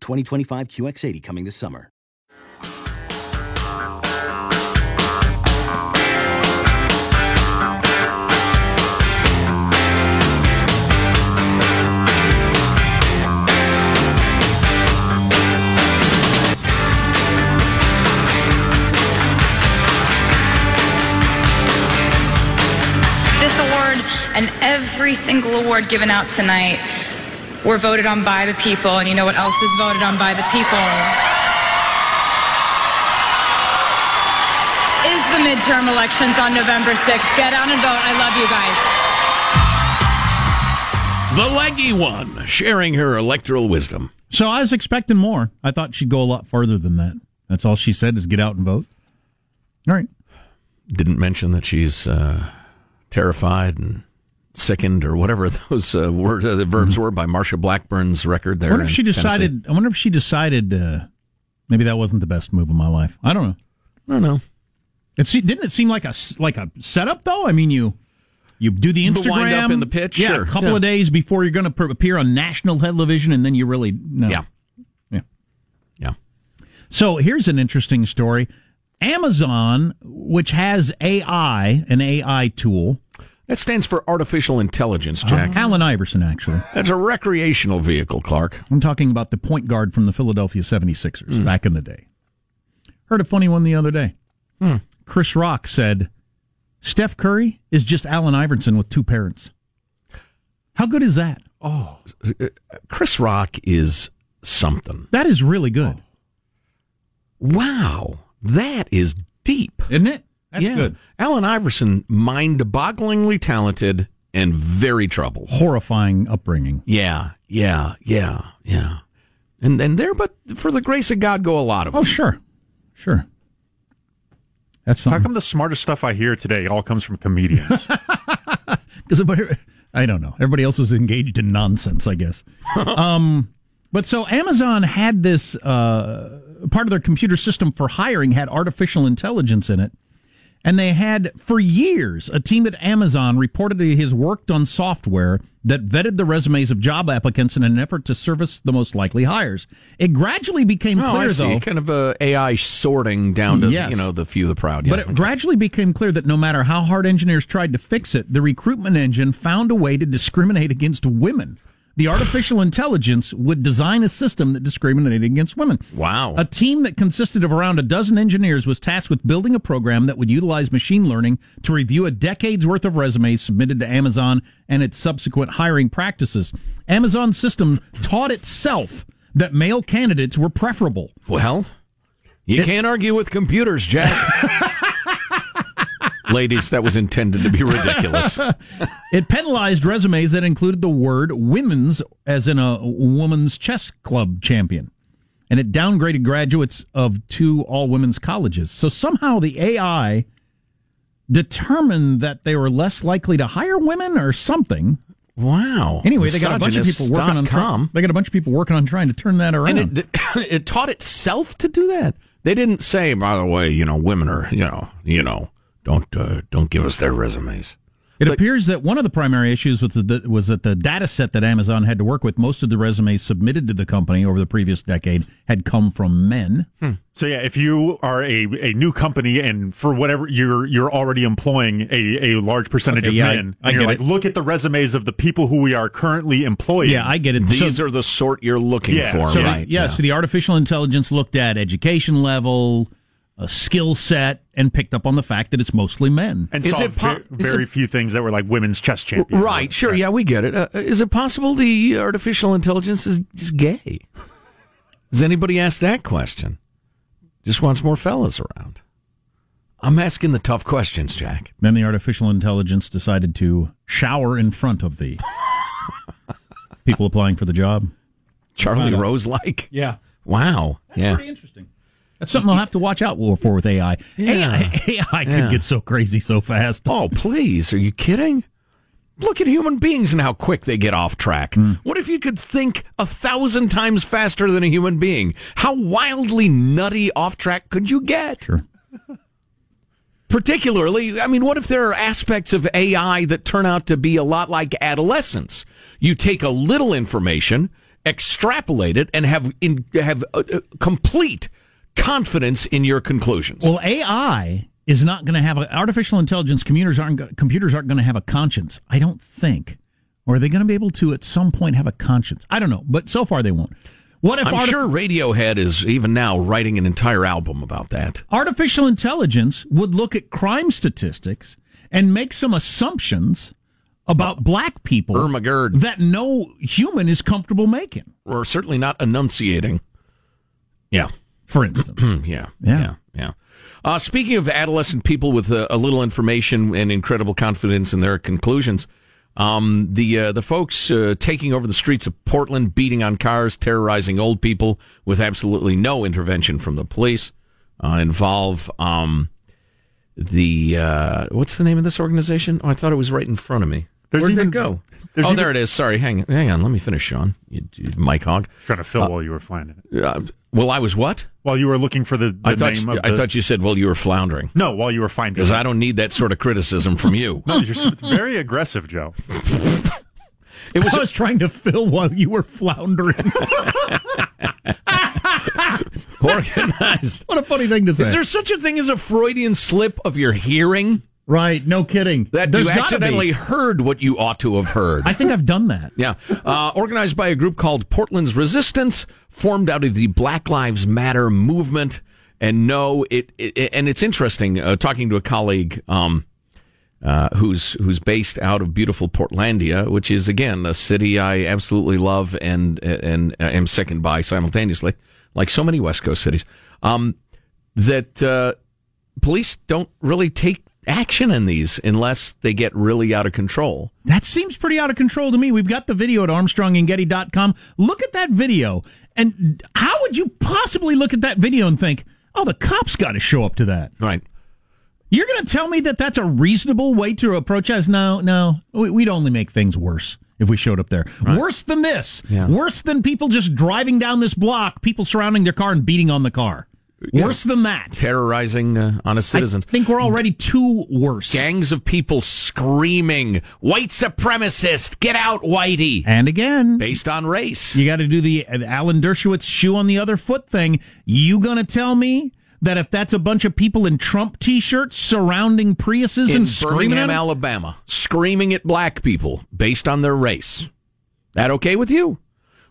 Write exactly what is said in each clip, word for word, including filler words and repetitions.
twenty twenty-five Q X eighty coming this summer. This award and every single award given out tonight were voted on by the people, and you know what else is voted on by the people? Is the midterm elections on November sixth. Get out and vote. I love you guys. The leggy one, sharing her electoral wisdom. So I was expecting more. I thought she'd go a lot further than that. That's all she said is get out and vote. All right. Didn't mention that she's uh, terrified and sickened or whatever those uh, word, uh, the verbs were by Marsha Blackburn's record there. I wonder if she decided, I wonder if she decided uh, maybe that wasn't the best move of my life. I don't know. I don't know. It se- didn't it seem like a, like a setup, though? I mean, you you do the Instagram. The wind up in the pitch. Yeah, sure. a couple yeah. of days before you're going to per- appear on national television, and then you really, no. Yeah. Yeah. Yeah. So here's an interesting story. Amazon, which has A I, an A I tool. That stands for artificial intelligence, Jack. Uh, Allen Iverson, actually. That's a recreational vehicle, Clark. I'm talking about the point guard from the Philadelphia seventy-sixers mm. back in the day. Heard a funny one the other day. Mm. Chris Rock said, Steph Curry is just Allen Iverson with two parents. How good is that? Oh, Chris Rock is something. That is really good. Oh. Wow. That is deep. Isn't it? That's yeah. good. Allen Iverson, mind-bogglingly talented and very troubled. Horrifying upbringing. Yeah, yeah, yeah, yeah. And and there, but for the grace of God, go a lot of them. Oh, sure, sure. That's something. How come the smartest stuff I hear today all comes from comedians? Because I don't know. Everybody else is engaged in nonsense, I guess. um, but so Amazon had this uh, part of their computer system for hiring had artificial intelligence in it. And they had, for years, a team at Amazon reportedly has worked on software that vetted the resumes of job applicants in an effort to service the most likely hires. It gradually became oh, clear, I see. though, kind of a A I sorting down to yes. you know the few, the proud. Yeah, but it okay. gradually became clear that no matter how hard engineers tried to fix it, the recruitment engine found a way to discriminate against women. The artificial intelligence would design a system that discriminated against women. Wow. A team that consisted of around a dozen engineers was tasked with building a program that would utilize machine learning to review a decade's worth of resumes submitted to Amazon and its subsequent hiring practices. Amazon's system taught itself that male candidates were preferable. Well, you it, can't argue with computers, Jack. Ladies, that was intended to be ridiculous. It penalized resumes that included the word women's, as in a woman's chess club champion. And it downgraded graduates of two all-women's colleges. So somehow the A I determined that they were less likely to hire women or something. Wow. Anyway, they got a bunch of people working on com. They got a bunch of people working on trying to turn that around. And it, it taught itself to do that. They didn't say, by the way, you know, women are, you know, you know. Don't uh, don't give us their resumes. It but, appears that one of the primary issues was, the, was that the data set that Amazon had to work with, most of the resumes submitted to the company over the previous decade had come from men. Hmm. So, yeah, if you are a, a new company and for whatever, you're you're already employing a, a large percentage okay, of yeah, men, I, I and you're like, it. look at the resumes of the people who we are currently employing. Yeah, I get it. These so, are the sort you're looking yeah, for, so right? The, yeah, yeah, so the artificial intelligence looked at education level, a skill set, and picked up on the fact that it's mostly men. And is saw it po- ve- very it, few things that were like women's chess champions. Right, like, sure, right. yeah, we get it. Uh, is it possible the artificial intelligence is, is gay? Has anybody asked that question? Just wants more fellas around. I'm asking the tough questions, Jack. Then the artificial intelligence decided to shower in front of the people applying for the job. Charlie Rose-like? Yeah. Wow. That's yeah. pretty interesting. That's something I'll have to watch out for with A I. Yeah. A I, A I yeah. could get so crazy so fast. Oh, please. Are you kidding? Look at human beings and how quick they get off track. Mm. What if you could think a thousand times faster than a human being? How wildly nutty off track could you get? Sure. Particularly, I mean, what if there are aspects of A I that turn out to be a lot like adolescence? You take a little information, extrapolate it, and have in, have uh, complete confidence in your conclusions. Well, A I is not going to have a, artificial intelligence. Computers aren't computers aren't going to have a conscience, I don't think. Or are they going to be able to at some point have a conscience? I don't know, but so far they won't. What if I'm arti- sure Radiohead is even now writing an entire album about that. Artificial intelligence would look at crime statistics and make some assumptions about black people Ermagerd. that no human is comfortable making, or certainly not enunciating. Yeah. For instance. yeah, yeah, yeah. yeah. Uh, speaking of adolescent people with uh, a little information and incredible confidence in their conclusions, um, the uh, the folks uh, taking over the streets of Portland, beating on cars, terrorizing old people with absolutely no intervention from the police uh, involve um, the, uh, what's the name of this organization? Oh, I thought it was right in front of me. There's Where'd even, it go? Oh, even, there it is. Sorry. Hang, hang on. Let me finish, Sean. You, you, Mike Hogg. Trying to fill uh, while you were flying it. Uh, well, I was what? While you were looking for the, the I thought name you, of I the... thought you said, well, you were floundering. No, while you were finding it. Because I don't need that sort of criticism from you. No, you're very aggressive, Joe. It was I was a... trying to fill while you were floundering. Organized. What a funny thing to say. Is there such a thing as a Freudian slip of your hearing? Right, no kidding. That There's you accidentally heard what you ought to have heard. I think I've done that. Yeah. Uh, organized by a group called Portland's Resistance, formed out of the Black Lives Matter movement. And no, it, it and it's interesting, uh, talking to a colleague um, uh, who's who's based out of beautiful Portlandia, which is, again, a city I absolutely love and, and, and am sickened by simultaneously, like so many West Coast cities, um, that uh, police don't really take action in these unless they get really out of control. That seems pretty out of control to me. We've got the video at armstrong and getty dot com. Look at that video. And how would you possibly look at that video and think, oh, the cops got to show up to that? Right. You're going to tell me that that's a reasonable way to approach us? No, no. We'd only make things worse if we showed up there. Right. Worse than this. Yeah. Worse than people just driving down this block, people surrounding their car and beating on the car. Yeah. Worse than that. Terrorizing uh, honest citizens. I think we're already too worse. Gangs of people screaming, white supremacist, get out, whitey. And again. Based on race. You got to do the Alan Dershowitz shoe on the other foot thing. You going to tell me that if that's a bunch of people in Trump T-shirts surrounding Priuses in and screaming Birmingham, at Alabama, screaming at black people based on their race. That okay with you?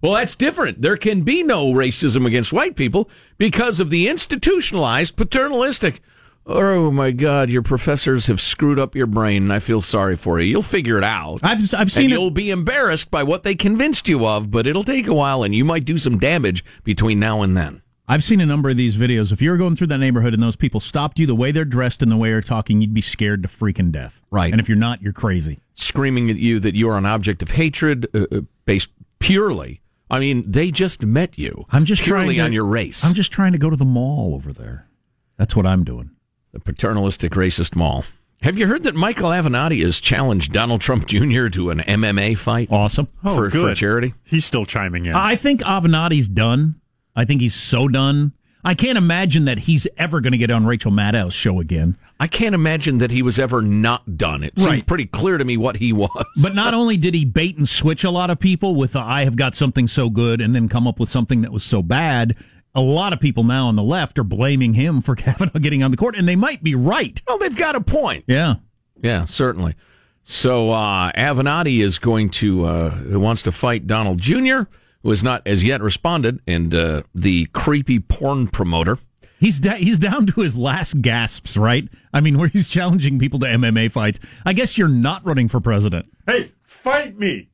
Well, that's different. There can be no racism against white people because of the institutionalized, paternalistic, oh, my God, your professors have screwed up your brain, and I feel sorry for you. You'll figure it out. I've, I've seen and it. You'll be embarrassed by what they convinced you of, but it'll take a while, and you might do some damage between now and then. I've seen a number of these videos. If you were going through that neighborhood and those people stopped you, the way they're dressed and the way they're talking, you'd be scared to freaking death. Right. And if you're not, you're crazy. Screaming at you that you're an object of hatred uh, based purely... I mean, they just met you. I'm just purely trying to, on your race. I'm just trying to go to the mall over there. That's what I'm doing. The paternalistic racist mall. Have you heard that Michael Avenatti has challenged Donald Trump Junior to an M M A fight? Awesome. Oh, for, good. For charity? He's still chiming in. I think Avenatti's done. I think he's so done. I can't imagine that he's ever going to get on Rachel Maddow's show again. I can't imagine that he was ever not done. It seemed right. pretty clear to me what he was. But not only did he bait and switch a lot of people with the, I have got something so good and then come up with something that was so bad, a lot of people now on the left are blaming him for Kavanaugh getting on the court, and they might be right. Well, they've got a point. Yeah. Yeah, certainly. So uh, Avenatti is going to, uh, wants to fight Donald Junior, who has not as yet responded, and uh, the creepy porn promoter. He's da- he's down to his last gasps, right? I mean, where he's challenging people to M M A fights. I guess you're not running for president. Hey, fight me!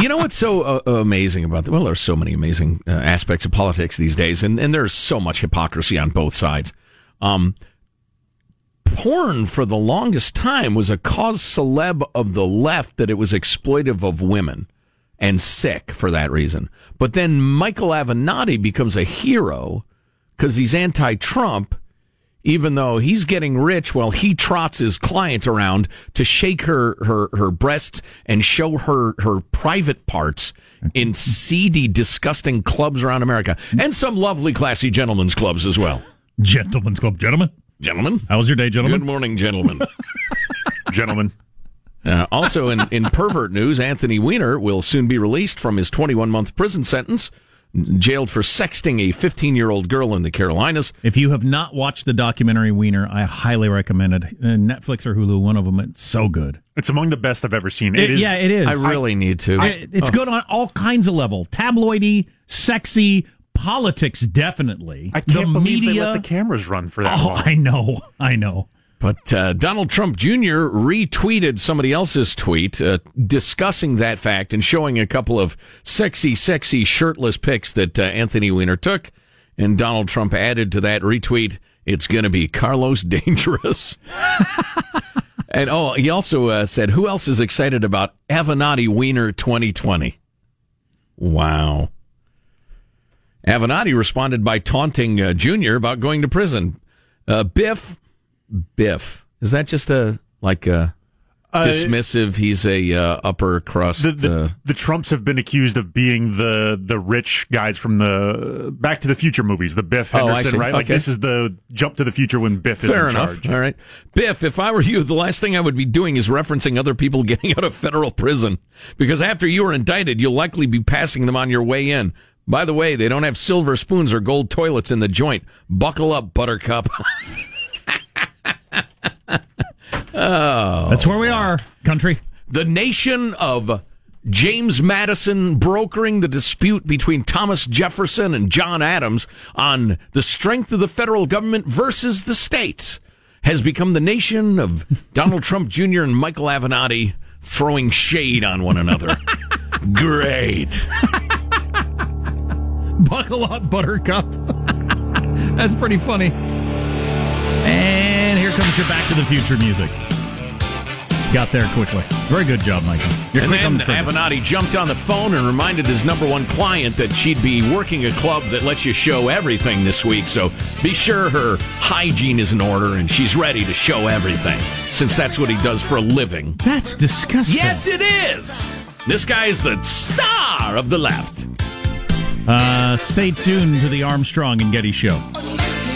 You know what's so uh, amazing about that? Well, there's so many amazing uh, aspects of politics these days, and, and there's so much hypocrisy on both sides. Um, porn, for the longest time, was a cause celeb of the left that it was exploitive of women. And sick for that reason. But then Michael Avenatti becomes a hero because he's anti-Trump, even though he's getting rich while he trots his client around to shake her, her, her breasts and show her, her private parts in seedy, disgusting clubs around America. And some lovely, classy gentlemen's clubs as well. Gentlemen's club. Gentlemen? Gentlemen. How was your day, gentlemen? Good morning, gentlemen. Gentlemen. Uh, also, in, in pervert news, Anthony Weiner will soon be released from his twenty-one month prison sentence, jailed for sexting a fifteen-year-old girl in the Carolinas. If you have not watched the documentary Weiner, I highly recommend it. Netflix or Hulu, one of them. It's so good. It's among the best I've ever seen. It, it is. Yeah, it is. I really I, need to. I, it's oh. good on all kinds of levels. Tabloidy, sexy, politics, definitely. I can't the believe media. They let the cameras run for that oh, long. I know. I know. But uh, Donald Trump Junior retweeted somebody else's tweet uh, discussing that fact and showing a couple of sexy, sexy shirtless pics that uh, Anthony Weiner took. And Donald Trump added to that retweet, it's going to be Carlos Dangerous. And oh, he also uh, said, who else is excited about Avenatti Weiner twenty twenty? Wow. Avenatti responded by taunting uh, Junior about going to prison. Uh, Biff... Biff. Is that just a, like a uh, dismissive, he's a uh, upper crust? The, the, uh, the Trumps have been accused of being the the rich guys from the Back to the Future movies, the Biff Henderson, oh, right? Okay. Like this is the jump to the future when Biff is Fair in enough. Charge. All right. Biff, if I were you, the last thing I would be doing is referencing other people getting out of federal prison. Because after you are indicted, you'll likely be passing them on your way in. By the way, they don't have silver spoons or gold toilets in the joint. Buckle up, buttercup. Oh, that's where we are, country. The nation of James Madison brokering the dispute between Thomas Jefferson and John Adams on the strength of the federal government versus the states has become the nation of Donald Trump Junior and Michael Avenatti throwing shade on one another. Great. Buckle up, buttercup. That's pretty funny. And here comes your Back to the Future music. Got there quickly. Very good job, Michael. You're and then Avenatti jumped on the phone and reminded his number one client that she'd be working a club that lets you show everything this week, so be sure her hygiene is in order and she's ready to show everything, since that's what he does for a living. That's disgusting. Yes, it is. This guy is the star of the left. Uh, stay tuned to the Armstrong and Getty Show.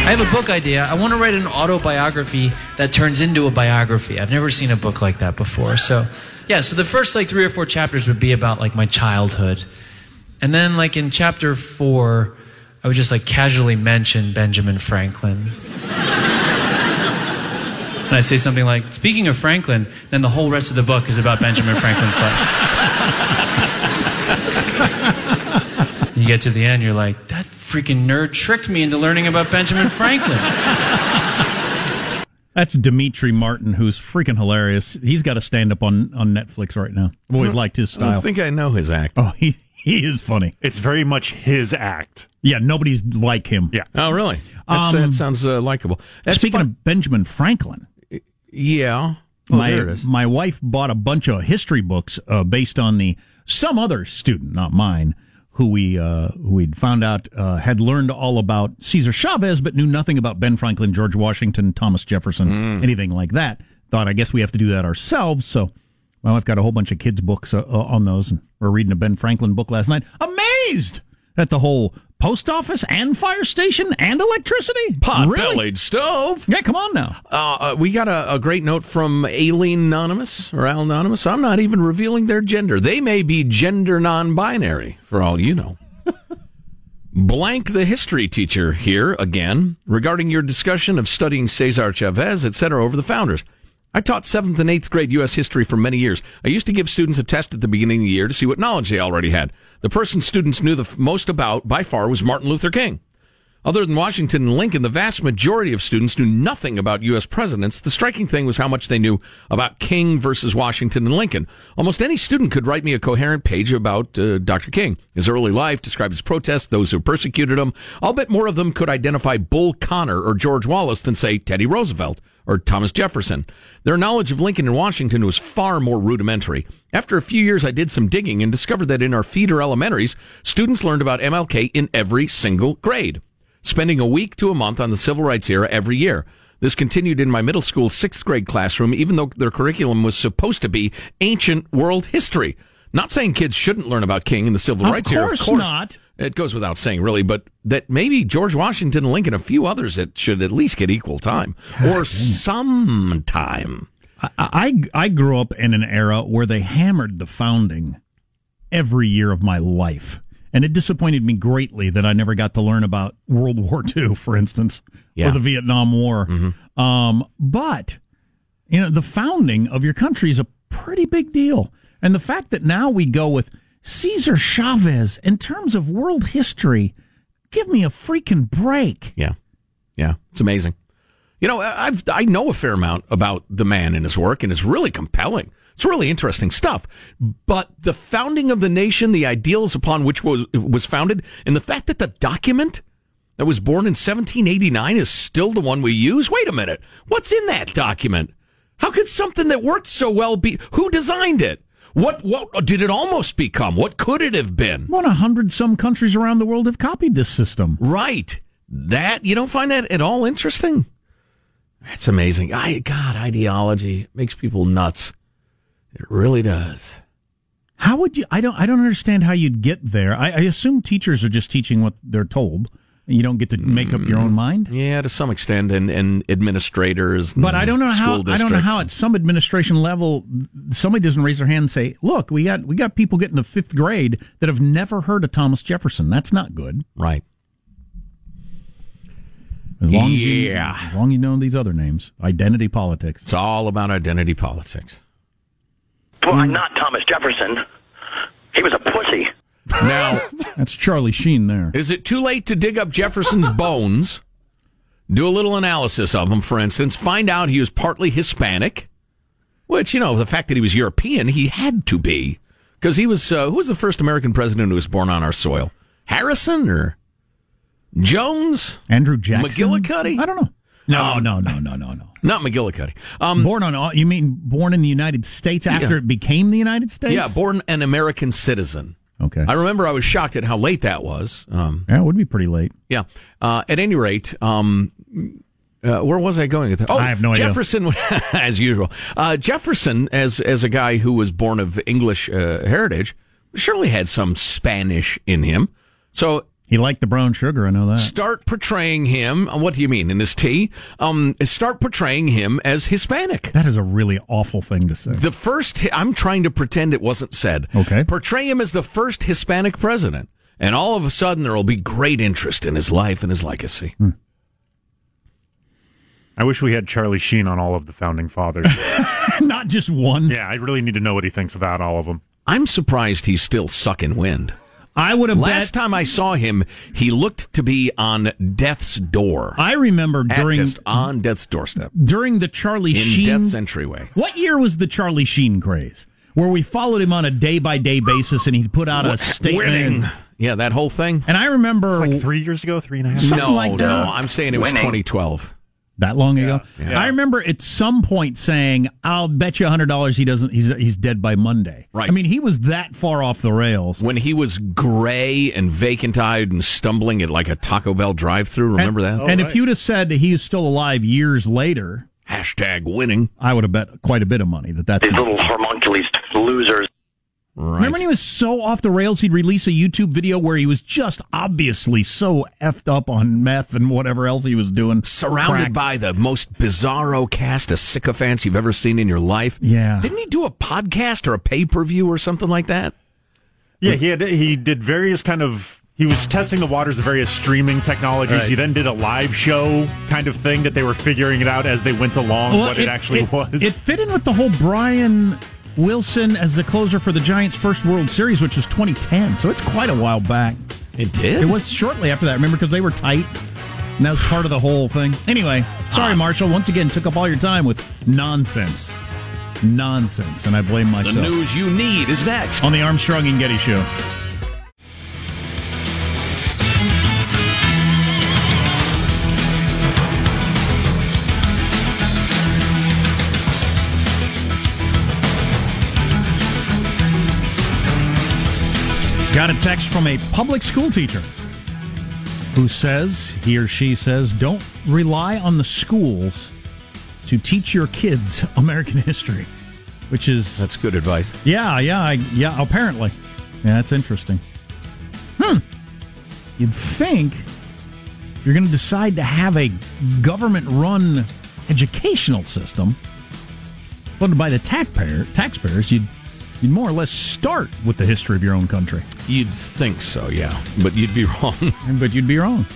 I have a book idea. I want to write an autobiography that turns into a biography. I've never seen a book like that before. So, yeah, so the first like three or four chapters would be about like my childhood. And then like in chapter four, I would just like casually mention Benjamin Franklin. And I say something like, speaking of Franklin, then the whole rest of the book is about Benjamin Franklin's life. You get to the end, you're like, that freaking nerd tricked me into learning about Benjamin Franklin. That's Dimitri Martin, who's freaking hilarious. He's got a stand-up on, on Netflix right now. I've always liked his style. I think I know his act. Oh, he he is funny. It's very much his act. Yeah, nobody's like him. Yeah. Oh, really? That's, um, that sounds uh, likable. That's speaking fun- of Benjamin Franklin. Yeah. Oh, my, there it is. My wife bought a bunch of history books uh, based on the some other student, not mine, who we uh, who we'd found out uh, had learned all about Cesar Chavez, but knew nothing about Ben Franklin, George Washington, Thomas Jefferson, mm. anything like that. Thought, I guess we have to do that ourselves. So, well, I've got a whole bunch of kids' books uh, on those, and we're reading a Ben Franklin book last night. Amazed at the whole post office and fire station and electricity, pot-bellied really? Stove. Yeah, come on now. Uh, uh, we got a, a great note from Aileen Anonymous or Al Anonymous. I'm not even revealing their gender. They may be gender non-binary, for all you know. Blank the history teacher here again regarding your discussion of studying Cesar Chavez, et cetera, over the founders. I taught seventh and eighth grade U S history for many years. I used to give students a test at the beginning of the year to see what knowledge they already had. The person students knew the f- most about, by far, was Martin Luther King. Other than Washington and Lincoln, the vast majority of students knew nothing about U S presidents. The striking thing was how much they knew about King versus Washington and Lincoln. Almost any student could write me a coherent page about uh, Doctor King, his early life, describe his protests, those who persecuted him. I'll bet more of them could identify Bull Connor or George Wallace than, say, Teddy Roosevelt or Thomas Jefferson. Their knowledge of Lincoln and Washington was far more rudimentary. After a few years, I did some digging and discovered that in our feeder elementaries, students learned about M L K in every single grade, spending a week to a month on the civil rights era every year. This continued in my middle school sixth grade classroom, even though their curriculum was supposed to be ancient world history. Not saying kids shouldn't learn about King and the civil of rights era. Of course not. It goes without saying, really, but that maybe George Washington, Lincoln, a few others that should at least get equal time or some time. I, I I grew up in an era where they hammered the founding every year of my life, and it disappointed me greatly that I never got to learn about World War Two, for instance, yeah. or the Vietnam War. Mm-hmm. Um, but you know, the founding of your country is a pretty big deal, and the fact that now we go with Cesar Chavez, in terms of world history, give me a freaking break. Yeah. Yeah. It's amazing. You know, I've, I know a fair amount about the man and his work, and it's really compelling. It's really interesting stuff. But the founding of the nation, the ideals upon which was was founded, and the fact that the document that was born in seventeen eighty-nine is still the one we use. Wait a minute. What's in that document? How could something that worked so well be? Who designed it? What what did it almost become? What could it have been? Well, a hundred some countries around the world have copied this system. Right. That, you don't find that at all interesting? That's amazing. I God, ideology makes people nuts. It really does. How would you? I don't. I don't understand how you'd get there. I, I assume teachers are just teaching what they're told. You don't get to make up your own mind? Yeah, to some extent, and, and administrators and but I don't know how, school districts. I don't know how at some administration level, somebody doesn't raise their hand and say, look, we got we got people getting to fifth grade that have never heard of Thomas Jefferson. That's not good. Right. As long, yeah. as, you, as long as you know these other names. Identity politics. It's all about identity politics. Well, I'm not Thomas Jefferson. He was a pussy. Now, that's Charlie Sheen there. Is it too late to dig up Jefferson's bones, do a little analysis of him, for instance, find out he was partly Hispanic, Which, you know, the fact that he was European, he had to be. Because he was, uh, who was the first American president who was born on our soil? Harrison or Jones? Andrew Jackson? McGillicuddy? I don't know. No, um, no, no, no, no, no. Not McGillicuddy. Um, born on, you mean born in the United States after yeah. it became the United States? Yeah, born an American citizen. Okay. I remember I was shocked at how late that was. Um, yeah, it would be pretty late. Yeah. Uh, at any rate, um, uh, where was I going? Oh, I have no Jefferson, idea. Jefferson, as usual. Uh, Jefferson, as as a guy who was born of English uh, heritage, surely had some Spanish in him. So he liked the brown sugar, I know that. Start portraying him, what do you mean, in his tea? Um, start portraying him as Hispanic. That is a really awful thing to say. The first, I'm trying to pretend it wasn't said. Okay. Portray him as the first Hispanic president, and all of a sudden there will be great interest in his life and his legacy. Hmm. I wish we had Charlie Sheen on all of the founding fathers. Not just one. Yeah, I really need to know what he thinks about all of them. I'm surprised he's still sucking wind. I would have Last bet, time I saw him, he looked to be on death's door. I remember during... Just on death's doorstep. During the Charlie in Sheen... In death's entryway. What year was the Charlie Sheen craze? Where we followed him on a day-by-day basis, and he'd put out a statement. Winning. Yeah, that whole thing. And I remember... It's like three years ago, three and a half years ago? No, like no, I'm saying it was winning. twenty twelve. That long yeah, ago? Yeah. I remember at some point saying, I'll bet you one hundred dollars he doesn't, he's he's dead by Monday. Right. I mean, he was that far off the rails. When he was gray and vacant-eyed and stumbling at like a Taco Bell drive-thru, remember and, that? Oh, and right. if you'd have said he is still alive years later... Hashtag winning. I would have bet quite a bit of money that that's... These little homunculus losers. Right. Remember when he was so off the rails, he'd release a YouTube video where he was just obviously so effed up on meth and whatever else he was doing. Surrounded Crack. by the most bizarro cast of sycophants you've ever seen in your life. Yeah. Didn't he do a podcast or a pay-per-view or something like that? Yeah, he had, he did various kind of... He was testing the waters of various streaming technologies. Right. He then did a live show kind of thing that they were figuring it out as they went along, well, what it, it actually it, was. It fit in with the whole Brian... Wilson as the closer for the Giants' first World Series, which was twenty ten, so it's quite a while back. It did? It was shortly after that, remember, because they were tight, and that was part of the whole thing. Anyway, sorry, Marshall, once again, took up all your time with nonsense. Nonsense, and I blame myself. The news you need is next. On the Armstrong and Getty Show. Got a text from a public school teacher who says, he or she says, don't rely on the schools to teach your kids American history, which is... That's good advice. Yeah, yeah, I, yeah, apparently. Yeah, that's interesting. Hmm. You'd think you're going to decide to have a government-run educational system funded by the taxpayer, taxpayers, you'd You'd more or less start with the history of your own country. You'd think so, yeah. But you'd be wrong. but you'd be wrong.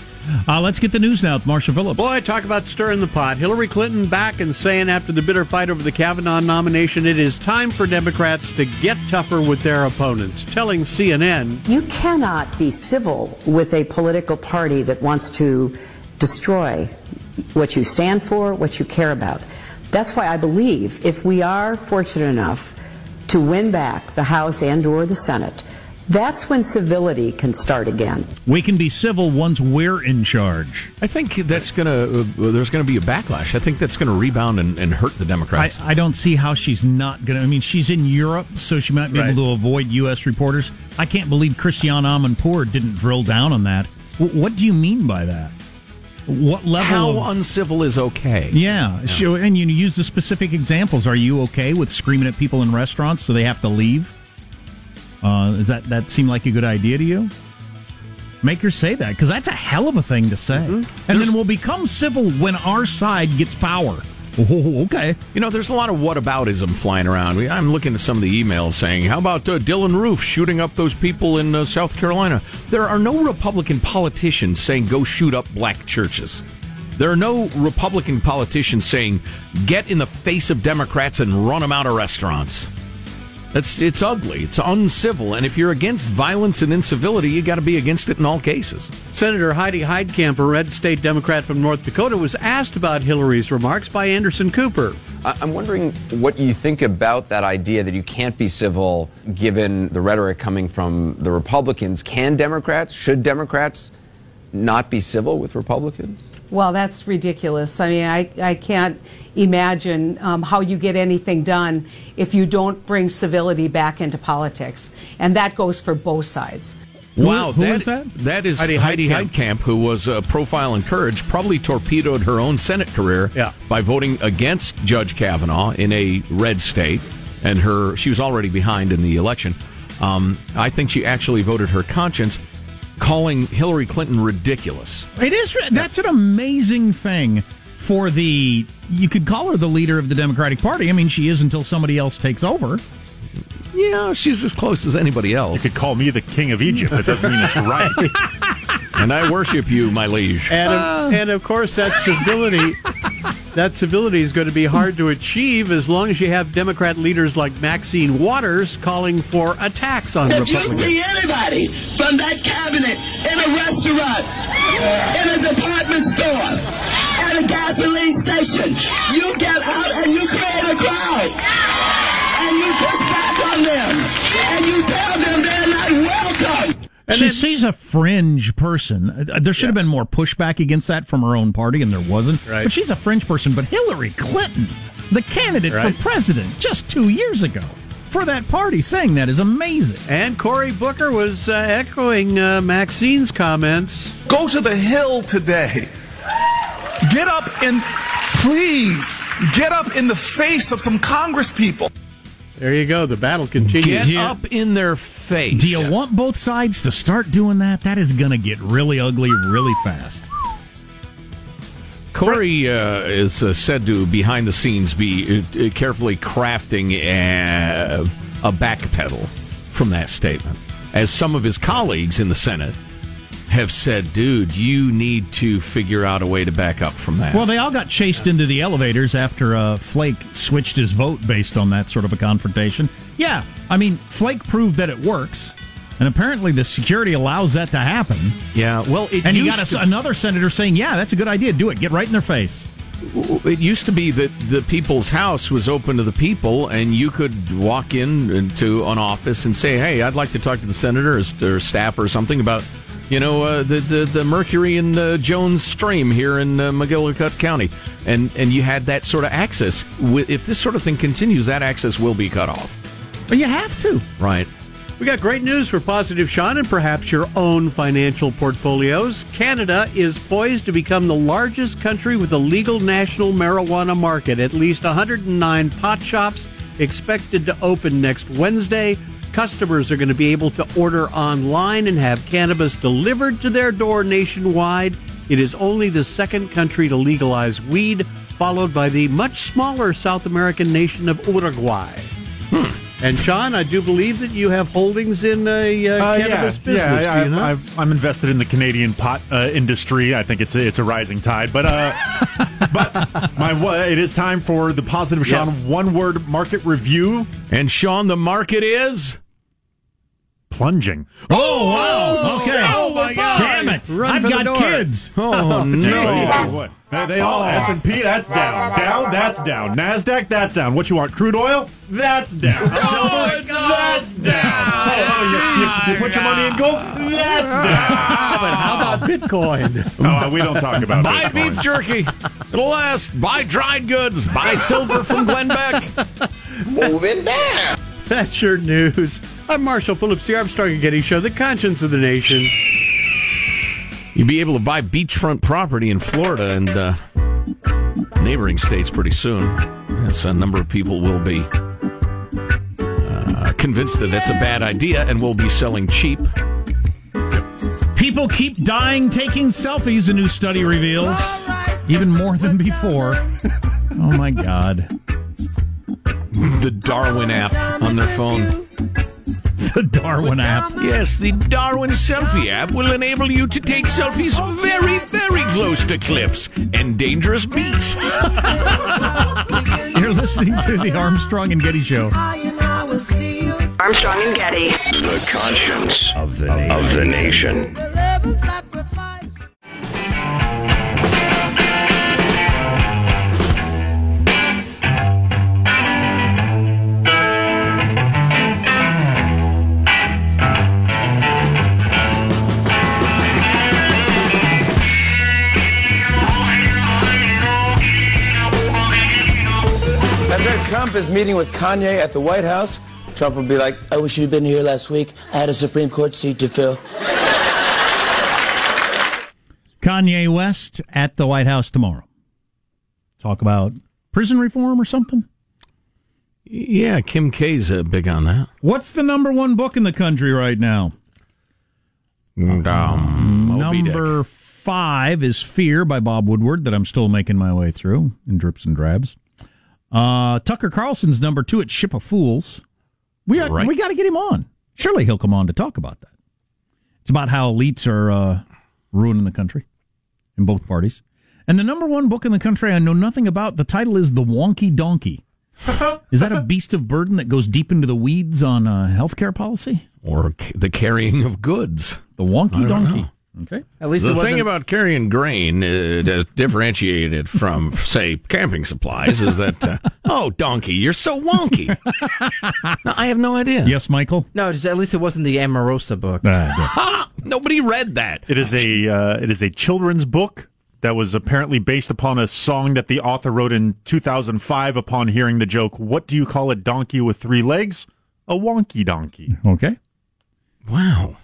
Uh, let's get the news now with Marshall Phillips. Boy, talk about stirring the pot. Hillary Clinton back and saying after the bitter fight over the Kavanaugh nomination, it is time for Democrats to get tougher with their opponents, telling C N N... You cannot be civil with a political party that wants to destroy what you stand for, what you care about. That's why I believe if we are fortunate enough... to win back the House and or the Senate, that's when civility can start again. We can be civil once we're in charge. I think that's going to, uh, there's going to be a backlash. I think that's going to rebound and, and hurt the Democrats. I, I don't see how she's not going to, I mean, she's in Europe, so she might be right. able to avoid U S reporters. I can't believe Christiane Amanpour didn't drill down on that. W- what do you mean by that? What level? How of, uncivil is okay? Yeah, yeah. So, and you use the specific examples. Are you okay with screaming at people in restaurants so they have to leave? Uh, is that that seem like a good idea to you? Make her say that, because that's a hell of a thing to say. Mm-hmm. And there's, then we'll become civil when our side gets power. Oh, okay. You know, there's a lot of whataboutism flying around. I'm looking at some of the emails saying, how about uh, Dylan Roof shooting up those people in uh, South Carolina? There are no Republican politicians saying, go shoot up black churches. There are no Republican politicians saying, get in the face of Democrats and run them out of restaurants. It's, it's ugly. It's uncivil. And if you're against violence and incivility, you got to be against it in all cases. Senator Heidi Heitkamp, a red state Democrat from North Dakota, was asked about Hillary's remarks by Anderson Cooper. I'm wondering what you think about that idea that you can't be civil given the rhetoric coming from the Republicans. Can Democrats, should Democrats not be civil with Republicans? Well, that's ridiculous. I mean, I, I can't imagine um, how you get anything done if you don't bring civility back into politics. And that goes for both sides. Wow, who, who that, is that? That is Heidi, Heidi Heitkamp, who was a profile in Courage, probably torpedoed her own Senate career yeah. by voting against Judge Kavanaugh in a red state, and her she was already behind in the election. Um, I think she actually voted her conscience, calling Hillary Clinton ridiculous. It is. That's an amazing thing. For the, you could call her the leader of the Democratic Party. I mean, she is until somebody else takes over. Yeah, she's as close as anybody else. You could call me the king of Egypt. That doesn't mean it's right. And I worship you, my liege. And, uh, and of course, that civility, that civility is going to be hard to achieve as long as you have Democrat leaders like Maxine Waters calling for attacks on if Republicans. If you see anybody from that cabinet in a restaurant, in a department store, at a gasoline station, you get out and you create a crowd. And you push back on them, and you tell them they're not welcome. And she then, sees a fringe person. There should yeah. have been more pushback against that from her own party, and there wasn't. Right. But she's a fringe person. But Hillary Clinton, the candidate right. for president just two years ago, for that party, saying that is amazing. And Cory Booker was uh, echoing uh, Maxine's comments. Go to the Hill today. Get up and please get up in the face of some Congress people. There you go. The battle continues. Get yeah. up in their face. Do you want both sides to start doing that? That is going to get really ugly really fast. Corey uh, is uh, said to, behind the scenes, be uh, carefully crafting a, a backpedal from that statement. As some of his colleagues in the Senate have said, dude, you need to figure out a way to back up from that. Well, they all got chased into the elevators after uh, Flake switched his vote based on that sort of a confrontation. Yeah, I mean, Flake proved that it works, and apparently the security allows that to happen. Yeah, well, it and you got a, to... another senator saying, yeah, that's a good idea, do it, get right in their face. It used to be that the People's House was open to the people, and you could walk in to an office and say, hey, I'd like to talk to the senator or staff or something about... You know, uh, the, the the Mercury and uh, Jones Stream here in uh, McGillicuddy County. And and you had that sort of access. If this sort of thing continues, that access will be cut off. But you have to. Right. We got great news for Positive Sean and perhaps your own financial portfolios. Canada is poised to become the largest country with a legal national marijuana market. At least one hundred nine pot shops expected to open next Wednesday. Customers are going to be able to order online and have cannabis delivered to their door nationwide. It is only the second country to legalize weed, followed by the much smaller South American nation of Uruguay. Hmm. And, Sean, I do believe that you have holdings in a uh, uh, cannabis yeah, business. Yeah, I, you know? I've, I'm invested in the Canadian pot uh, industry. I think it's a, it's a rising tide. But uh, but my it is time for the Positive Sean yes. one-word market review. And, Sean, the market is... plunging. Oh, wow. Okay. Oh, my God. Damn it. Run I've got door. Kids. Oh, no. They all S and P, that's down. Dow, that's down. NASDAQ, that's down. What you want? Crude oil? That's down. Oh, silver? That's down. Oh, oh, you, you, you put your money in gold? That's down. But how about Bitcoin? No, we don't talk about buy Bitcoin. Buy beef jerky. It'll last. Buy dried goods. Buy silver from Glenn Beck. Moving down. That's your news. I'm Marshall Phillips, the Armstrong and Getty Show, the conscience of the nation. You'll be able to buy beachfront property in Florida and uh, neighboring states pretty soon. Yes, a number of people will be uh, convinced that that's a bad idea and will be selling cheap. People keep dying taking selfies, a new study reveals. Even more than before. Oh, my God. The Darwin app on their phone. The Darwin app. Yes, the Darwin selfie app will enable you to take selfies very, very close to cliffs and dangerous beasts. You're listening to the Armstrong and Getty Show. Armstrong and Getty. The conscience of the nation. Of the nation. Trump is meeting with Kanye at the White House. Trump will be like, I wish you'd been here last week. I had a Supreme Court seat to fill. Kanye West at the White House tomorrow. Talk about prison reform or something? Yeah, Kim K's uh, big on that. What's the number one book in the country right now? Um, number five is Fear by Bob Woodward, that I'm still making my way through in drips and drabs. Uh, Tucker Carlson's number two at Ship of Fools. We are, right. we got to get him on. Surely he'll come on to talk about that. It's about how elites are uh, ruining the country in both parties. And the number one book in the country I know nothing about, the title is The Wonky Donkey. Is that a beast of burden that goes deep into the weeds on uh, healthcare policy? Or c- the carrying of goods. The Wonky Donkey. Know. Okay. At least the thing about carrying grain uh, differentiated from, say, camping supplies is that, uh, oh, donkey, you're so wonky. No, I have no idea. Yes, Michael? No, just, at least it wasn't the Amorosa book. Uh, Nobody read that. It is a uh, it is a children's book that was apparently based upon a song that the author wrote in two thousand five upon hearing the joke, what do you call a donkey with three legs? A wonky donkey. Okay. Wow.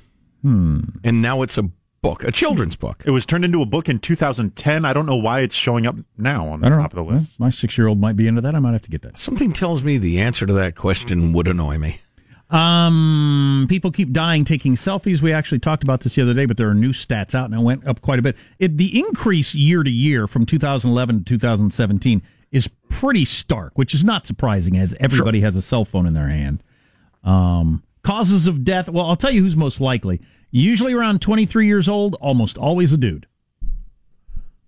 Hmm. And now it's a book, a children's book. It was turned into a book in two thousand ten. I don't know why it's showing up now on the top know. of the list. My six-year-old might be into that. I might have to get that. Something tells me the answer to that question would annoy me. Um, people keep dying taking selfies. We actually talked about this the other day, but there are new stats out, and it went up quite a bit. It, the increase year to year from two thousand eleven to two thousand seventeen is pretty stark, which is not surprising, as everybody sure. has a cell phone in their hand. Um, causes of death. Well, I'll tell you who's most likely. Usually around twenty-three years old, almost always a dude.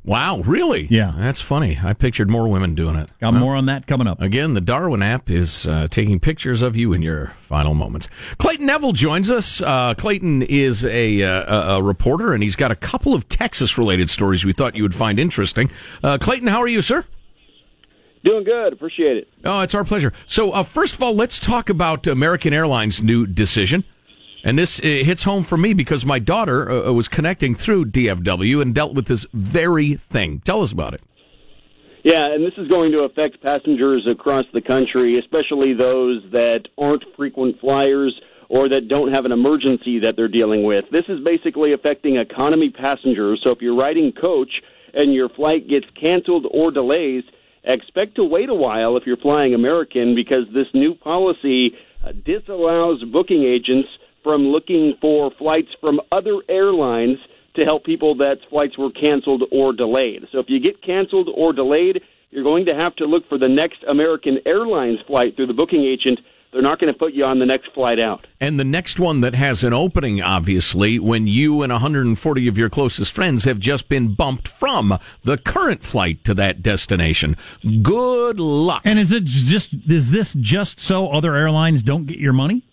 Wow, really? Yeah. That's funny. I pictured more women doing it. Got well, more on that coming up. Again, the Darwin app is uh, taking pictures of you in your final moments. Clayton Neville joins us. Uh, Clayton is a, uh, a reporter, and he's got a couple of Texas-related stories we thought you would find interesting. Uh, Clayton, how are you, sir? Doing good. Appreciate it. Oh, it's our pleasure. So, uh, first of all, let's talk about American Airlines' new decision. And this hits home for me because my daughter uh, was connecting through D F W and dealt with this very thing. Tell us about it. Yeah, and this is going to affect passengers across the country, especially those that aren't frequent flyers or that don't have an emergency that they're dealing with. This is basically affecting economy passengers. So if you're riding coach and your flight gets canceled or delays, expect to wait a while if you're flying American, because this new policy disallows booking agents from looking for flights from other airlines to help people that flights were canceled or delayed. So if you get canceled or delayed, you're going to have to look for the next American Airlines flight through the booking agent. They're not going to put you on the next flight out. And the next one that has an opening, obviously, when you and one hundred forty of your closest friends have just been bumped from the current flight to that destination. Good luck. And is it just is this just so other airlines don't get your money?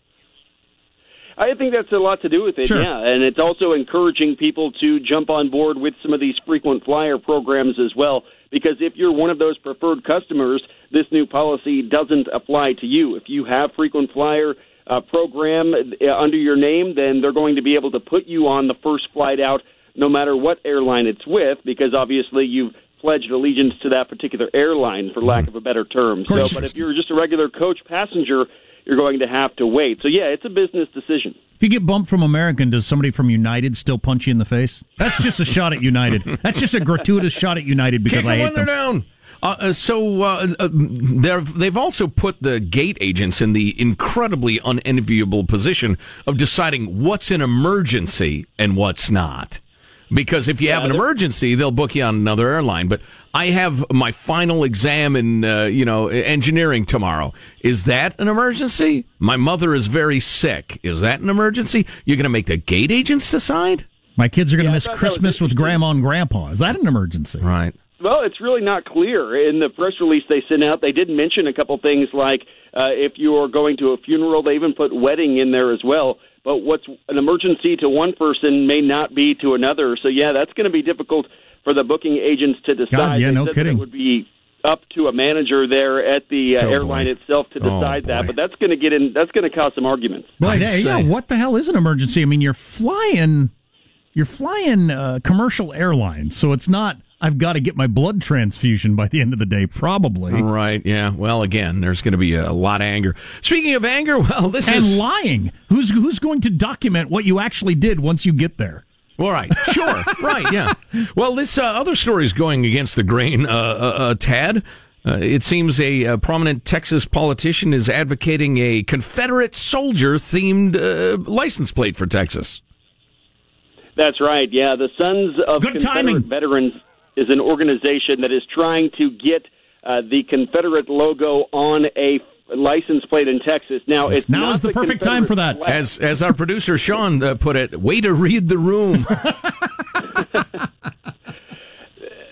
I think that's a lot to do with it, sure. yeah. And it's also encouraging people to jump on board with some of these frequent flyer programs as well, because if you're one of those preferred customers, this new policy doesn't apply to you. If you have frequent flyer uh, program uh, under your name, then they're going to be able to put you on the first flight out no matter what airline it's with, because obviously you've pledged allegiance to that particular airline, for lack of a better term. So, but if you're just a regular coach passenger, you're going to have to wait. So, yeah, it's a business decision. If you get bumped from American, does somebody from United still punch you in the face? That's just a shot at United. That's just a gratuitous shot at United because Kick I hate them. Down. Uh, so uh, they've also put the gate agents in the incredibly unenviable position of deciding what's an emergency and what's not. Because if you yeah, have an emergency, they'll book you on another airline. But I have my final exam in, uh, you know, engineering tomorrow. Is that an emergency? My mother is very sick. Is that an emergency? You're going to make the gate agents decide? My kids are going to yeah, miss Christmas with grandma and grandpa. Is that an emergency? Right. Well, it's really not clear. In the press release they sent out, they did mention a couple things like Uh, if you are going to a funeral, they even put wedding in there as well. But what's an emergency to one person may not be to another. So, yeah, that's going to be difficult for the booking agents to decide. God, yeah, no kidding. It would be up to a manager there at the uh, oh, airline boy. itself to decide oh, that. But that's going to get in. That's going to cause some arguments. But hey, yeah, what the hell is an emergency? I mean, you're flying, you're flying uh, commercial airlines, so it's not. I've got to get my blood transfusion by the end of the day, probably. Right, yeah. Well, again, there's going to be a lot of anger. Speaking of anger, well, this and is... And lying. Who's who's going to document what you actually did once you get there? All right, sure. Right, yeah. Well, this uh, other story is going against the grain, uh, uh, uh, Tad. Uh, it seems a, a prominent Texas politician is advocating a Confederate soldier-themed uh, license plate for Texas. That's right, yeah. The Sons of Good Confederate timing. Veterans... is an organization that is trying to get uh, the Confederate logo on a license plate in Texas. Now, it's now is the, the perfect time for that. Flag. As as our producer Sean uh, put it, way to read the room.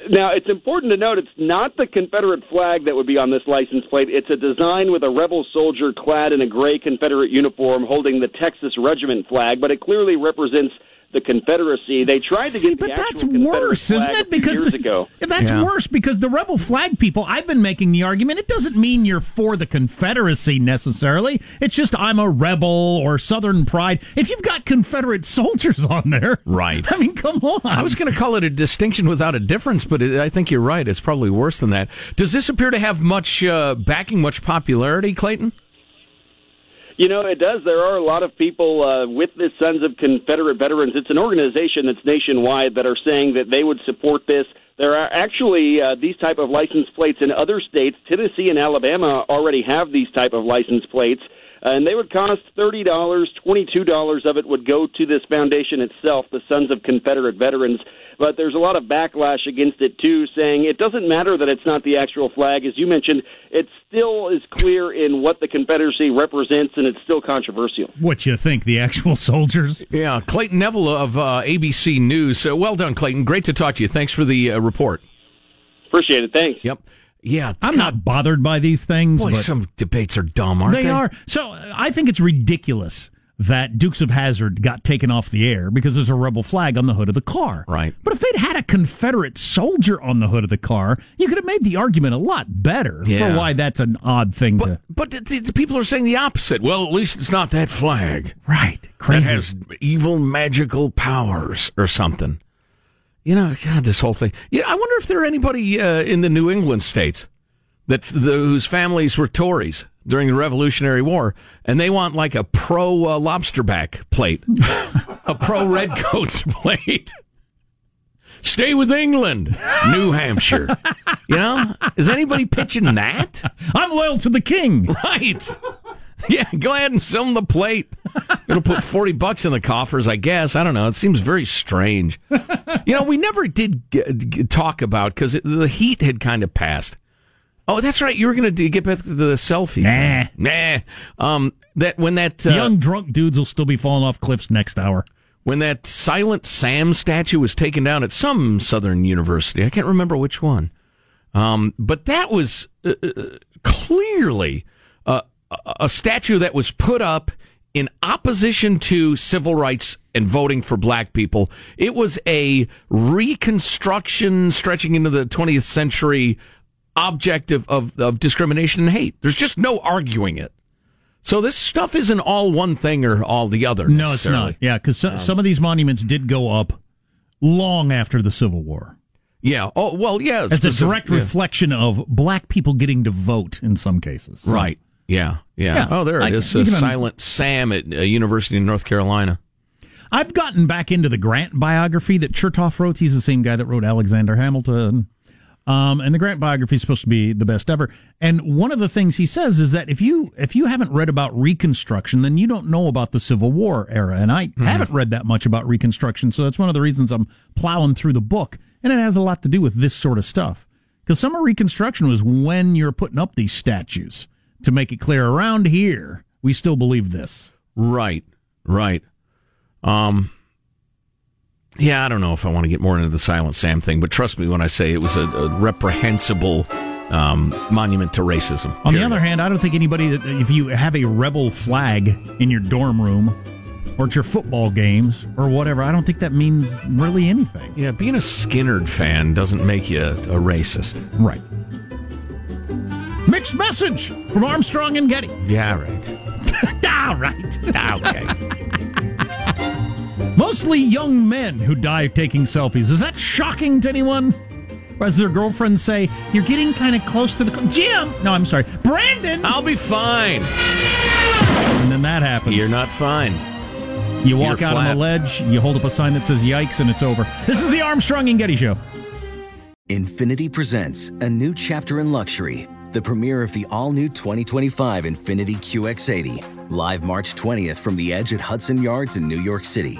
Now, it's important to note it's not the Confederate flag that would be on this license plate. It's a design with a rebel soldier clad in a gray Confederate uniform holding the Texas regiment flag, but it clearly represents the Confederacy. They tried to get See, the but that's worse, isn't it? Because years the, ago. That's yeah. worse because the rebel flag people, I've been making the argument, it doesn't mean you're for the Confederacy necessarily. It's just I'm a rebel or Southern pride. If you've got Confederate soldiers on there. Right. I mean, come on. I was going to call it a distinction without a difference, but it, I think you're right. It's probably worse than that. Does this appear to have much uh, backing, much popularity, Clayton? You know, it does. There are a lot of people uh, with the Sons of Confederate Veterans. It's an organization that's nationwide that are saying that they would support this. There are actually uh, these type of license plates in other states. Tennessee and Alabama already have these type of license plates, and they would cost thirty dollars. twenty-two dollars of it would go to this foundation itself, the Sons of Confederate Veterans. But there's a lot of backlash against it, too, saying it doesn't matter that it's not the actual flag. As you mentioned, it still is clear in what the Confederacy represents, and it's still controversial. What you think, the actual soldiers? Yeah, Clayton Neville of uh, A B C News. Uh, well done, Clayton. Great to talk to you. Thanks for the uh, report. Appreciate it. Thanks. Yep. Yeah, I'm God. not bothered by these things. Boy, but some debates are dumb, aren't they? They are. So I think it's ridiculous that Dukes of Hazzard got taken off the air because there's a rebel flag on the hood of the car. Right. But if they'd had a Confederate soldier on the hood of the car, you could have made the argument a lot better yeah. for why that's an odd thing but, to... But the, the, the people are saying the opposite. Well, at least it's not that flag. Right. Crazy. It has evil magical powers or something. You know, God, this whole thing. Yeah, I wonder if there are anybody uh, in the New England states that the, whose families were Tories during the Revolutionary War, and they want like a pro uh, lobsterback plate, a pro redcoats plate. Stay with England, New Hampshire. You know, is anybody pitching that? I'm loyal to the king. Right. Yeah, go ahead and sell them the plate. It'll put forty bucks in the coffers, I guess. I don't know. It seems very strange. You know, we never did g- g- talk about, because the heat had kind of passed. Oh, that's right. You were going to get back to the selfie. Nah. Thing. Nah. Um, that when that... Uh, Young drunk dudes will still be falling off cliffs next hour. When that Silent Sam statue was taken down at some southern university. I can't remember which one. Um, but that was uh, clearly... Uh, a statue that was put up in opposition to civil rights and voting for black people. It was a reconstruction stretching into the twentieth century object of, of, of discrimination and hate. There's just no arguing it. So this stuff isn't all one thing or all the other. No, it's not. Yeah, because so, um, some of these monuments did go up long after the Civil War. Yeah. Oh, well, yeah. It's a direct yeah. reflection of black people getting to vote in some cases. So. Right. Yeah, yeah, yeah. Oh, there it I, is. Uh, Silent Sam at uh, University of North Carolina. I've gotten back into the Grant biography that Chertoff wrote. He's the same guy that wrote Alexander Hamilton. Um, and the Grant biography is supposed to be the best ever. And one of the things he says is that if you if you haven't read about Reconstruction, then you don't know about the Civil War era. And I mm. haven't read that much about Reconstruction, so that's one of the reasons I'm plowing through the book. And it has a lot to do with this sort of stuff. Because some of Reconstruction was when you're putting up these statues. To make it clear, around here, we still believe this. Right, right. Um, yeah, I don't know if I want to get more into the Silent Sam thing, but trust me when I say it was a, a reprehensible um, monument to racism. On period. The other hand, I don't think anybody that if you have a rebel flag in your dorm room or at your football games or whatever, I don't think that means really anything. Yeah, being a Skinner fan doesn't make you a, a racist. Right. Mixed message from Armstrong and Getty. Yeah, right. All right. Okay. Mostly young men who die taking selfies. Is that shocking to anyone? Or as their girlfriends say, you're getting kind of close to the... Cl- Jim! No, I'm sorry. Brandon! I'll be fine. And then that happens. You're not fine. You walk you're out flat. On a ledge, you hold up a sign that says yikes, and it's over. This is the Armstrong and Getty Show. Infinity presents a new chapter in luxury. The premiere of the all-new twenty twenty-five Infiniti Q X eighty. Live March twentieth from the Edge at Hudson Yards in New York City.